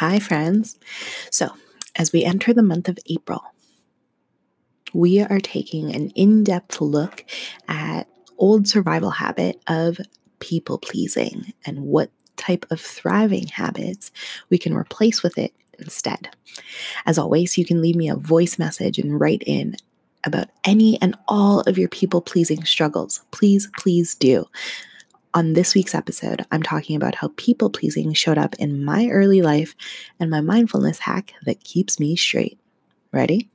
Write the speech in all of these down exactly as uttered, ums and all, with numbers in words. Hi, friends. So, as we enter the month of April, we are taking an in-depth look at old survival habit of people pleasing and what type of thriving habits we can replace with it instead. As always, you can leave me a voice message and write in about any and all of your people pleasing struggles. Please, please do. On this week's episode, I'm talking about how people pleasing showed up in my early life and my mindfulness hack that keeps me straight. Ready?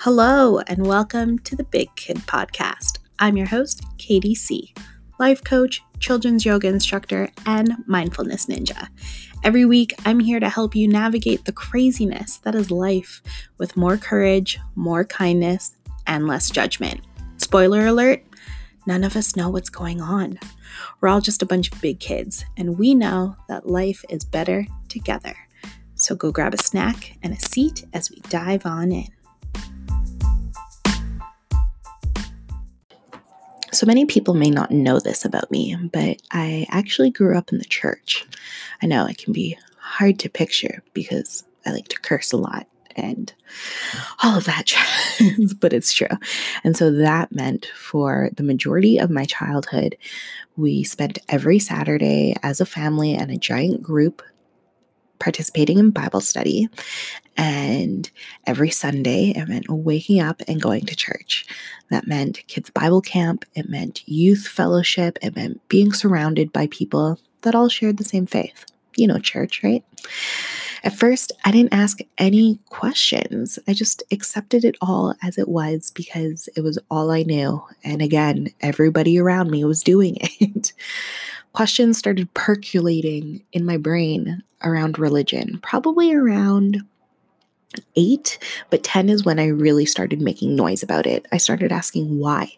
Hello, and welcome to the Big Kid Podcast. I'm your host, Katie C., life coach, children's yoga instructor, and mindfulness ninja. Every week, I'm here to help you navigate the craziness that is life with more courage, more kindness, and less judgment. Spoiler alert, none of us know what's going on. We're all just a bunch of big kids, and we know that life is better together. So go grab a snack and a seat as we dive on in. So many people may not know this about me, but I actually grew up in the church. I know it can be hard to picture because I like to curse a lot and all of that, but it's true. And so that meant for the majority of my childhood, we spent every Saturday as a family and a giant group participating in Bible study. And every Sunday, it meant waking up and going to church. That meant kids' Bible camp. It meant youth fellowship. It meant being surrounded by people that all shared the same faith. You know, church, right? At first, I didn't ask any questions. I just accepted it all as it was because it was all I knew. And again, everybody around me was doing it. Questions started percolating in my brain around religion, probably around eight, but ten is when I really started making noise about it. I started asking why.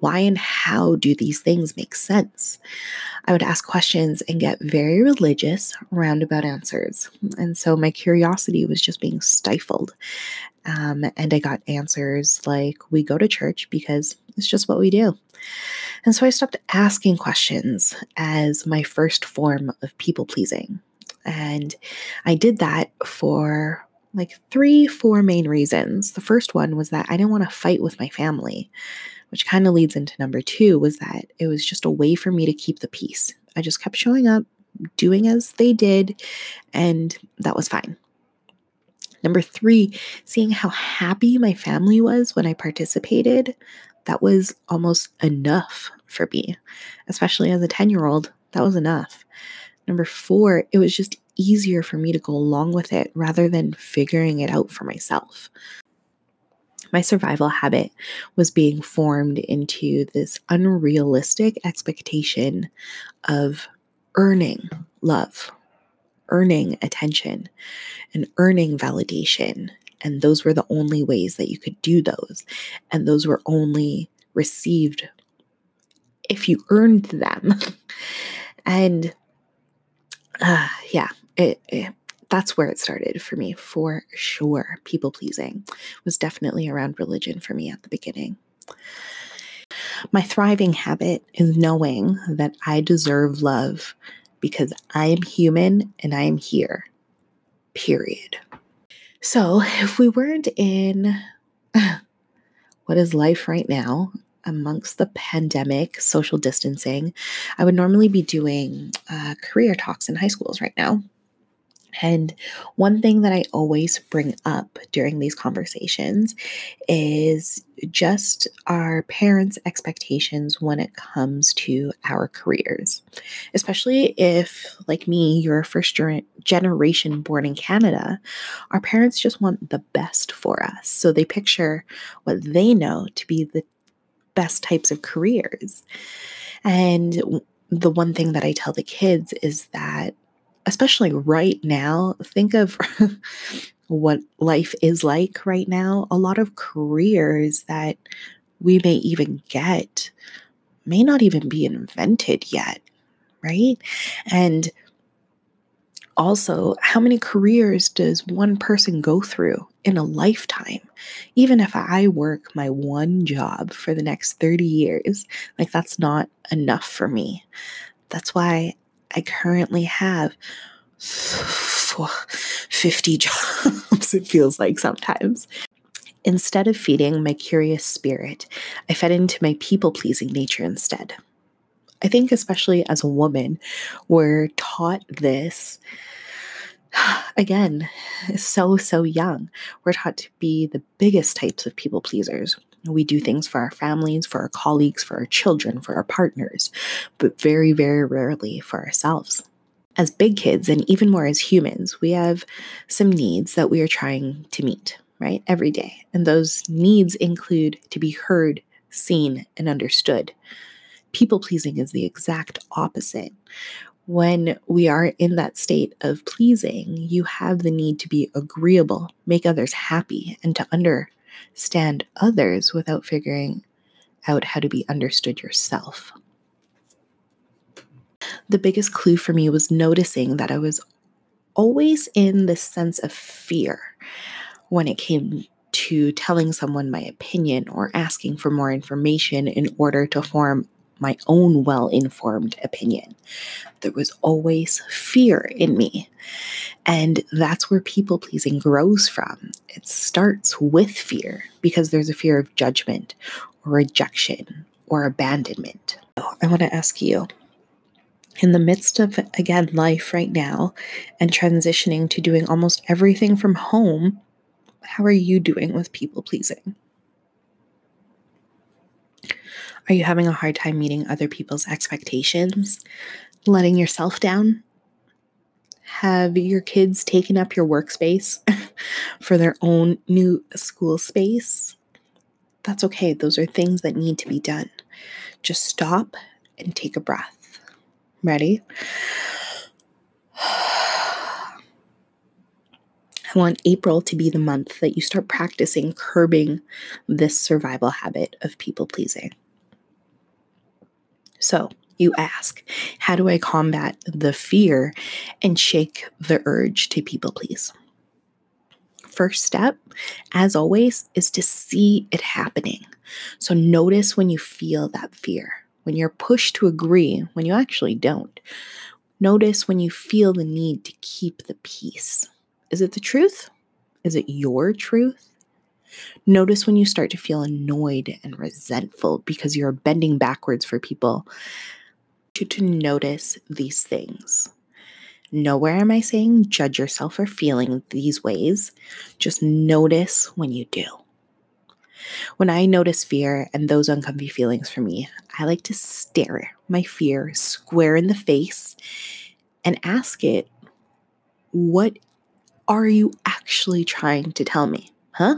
Why and how do these things make sense? I would ask questions and get very religious, roundabout answers. And so my curiosity was just being stifled. Um, and I got answers like, we go to church because it's just what we do. And so I stopped asking questions as my first form of people pleasing. And I did that for like three, four main reasons. The first one was that I didn't want to fight with my family, which kind of leads into number two, was that it was just a way for me to keep the peace. I just kept showing up, doing as they did, and that was fine. Number three, seeing how happy my family was when I participated, that was almost enough for me, especially as a ten-year-old, that was enough. Number four, it was just easier for me to go along with it rather than figuring it out for myself. My survival habit was being formed into this unrealistic expectation of earning love, earning attention, and earning validation. And those were the only ways that you could do those. And those were only received if you earned them. And Uh, yeah, it, it, that's where it started for me, for sure. People pleasing was definitely around religion for me at the beginning. My thriving habit is knowing that I deserve love because I am human and I am here, period. So if we weren't in uh, what is life right now, amongst the pandemic, social distancing, I would normally be doing uh, career talks in high schools right now. And one thing that I always bring up during these conversations is just our parents' expectations when it comes to our careers, especially if, like me, you're a first ger- generation born in Canada. Our parents just want the best for us. So they picture what they know to be the best types of careers. And the one thing that I tell the kids is that, especially right now, think of what life is like right now. A lot of careers that we may even get may not even be invented yet, right? And Also, how many careers does one person go through in a lifetime? Even if I work my one job for the next thirty years, like that's not enough for me. That's why I currently have fifty jobs, it feels like sometimes. Instead of feeding my curious spirit, I fed into my people-pleasing nature instead. I think especially as a woman, we're taught this, again, so, so young. We're taught to be the biggest types of people pleasers. We do things for our families, for our colleagues, for our children, for our partners, but very, very rarely for ourselves. As big kids, and even more as humans, we have some needs that we are trying to meet, right, every day. And those needs include to be heard, seen, and understood. People-pleasing is the exact opposite. When we are in that state of pleasing, you have the need to be agreeable, make others happy, and to understand others without figuring out how to be understood yourself. The biggest clue for me was noticing that I was always in this sense of fear when it came to telling someone my opinion or asking for more information in order to form my own well-informed opinion. There was always fear in me. And that's where people-pleasing grows from. It starts with fear because there's a fear of judgment or rejection or abandonment. So I want to ask you, in the midst of, again, life right now and transitioning to doing almost everything from home, how are you doing with people-pleasing? Are you having a hard time meeting other people's expectations? Letting yourself down? Have your kids taken up your workspace for their own new school space? That's okay. Those are things that need to be done. Just stop and take a breath. Ready? I want April to be the month that you start practicing curbing this survival habit of people-pleasing. So you ask, how do I combat the fear and shake the urge to people-please? First step, as always, is to see it happening. So notice when you feel that fear, when you're pushed to agree, when you actually don't. Notice when you feel the need to keep the peace. Is it the truth? Is it your truth? Notice when you start to feel annoyed and resentful because you're bending backwards for people. You to notice these things. Nowhere am I saying judge yourself for feeling these ways. Just notice when you do. When I notice fear and those uncomfy feelings for me, I like to stare my fear square in the face and ask it, what are you actually trying to tell me? Huh?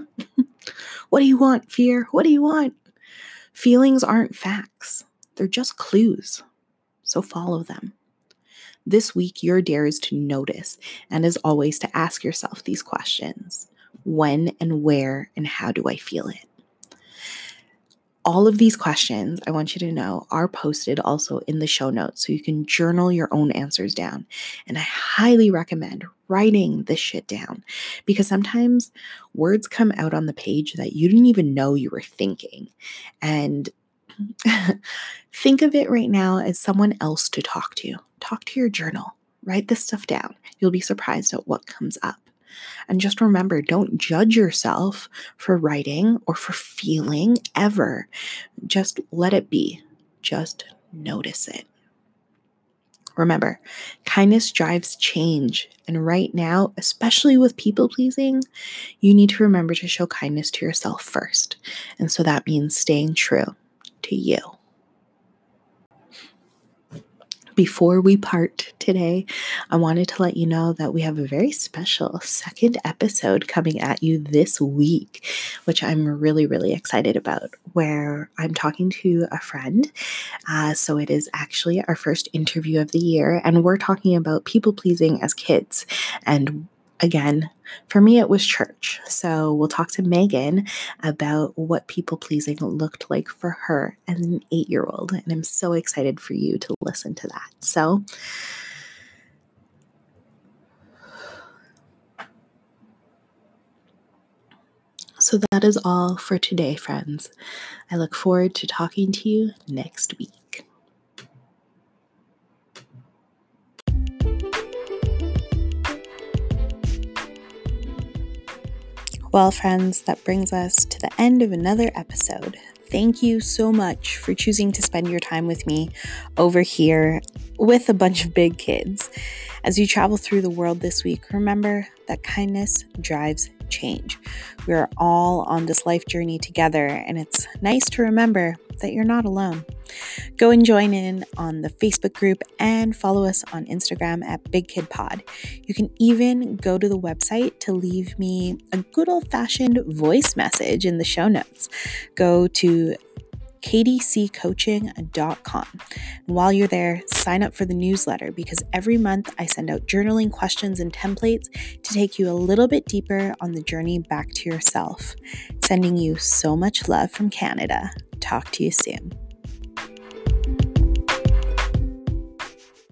What do you want, fear? What do you want? Feelings aren't facts. They're just clues. So follow them. This week, your dare is to notice and, as always, to ask yourself these questions. When and where and how do I feel it? All of these questions, I want you to know, are posted also in the show notes so you can journal your own answers down. And I highly recommend writing this shit down because sometimes words come out on the page that you didn't even know you were thinking. And think of it right now as someone else to talk to. Talk to your journal. Write this stuff down. You'll be surprised at what comes up. And just remember, don't judge yourself for writing or for feeling ever. Just let it be. Just notice it. Remember, kindness drives change. And right now, especially with people-pleasing, you need to remember to show kindness to yourself first. And so that means staying true to you. Before we part today, I wanted to let you know that we have a very special second episode coming at you this week, which I'm really, really excited about, where I'm talking to a friend. Uh, so it is actually our first interview of the year, and we're talking about people-pleasing as kids. And again, for me, it was church. So we'll talk to Megan about what people-pleasing looked like for her as an eight-year-old. And I'm so excited for you to listen to that. So So that is all for today, friends. I look forward to talking to you next week. Well, friends, that brings us to the end of another episode. Thank you so much for choosing to spend your time with me over here with a bunch of big kids. As you travel through the world this week, remember that kindness drives change. We are all on this life journey together, and it's nice to remember that you're not alone. Go and join in on the Facebook group and follow us on Instagram at Big Kid Pod. You can even go to the website to leave me a good old-fashioned voice message in the show notes. Go to k d c coaching dot com. And while you're there, sign up for the newsletter, because every month I send out journaling questions and templates to take you a little bit deeper on the journey back to yourself. Sending you so much love from Canada. Talk to you soon.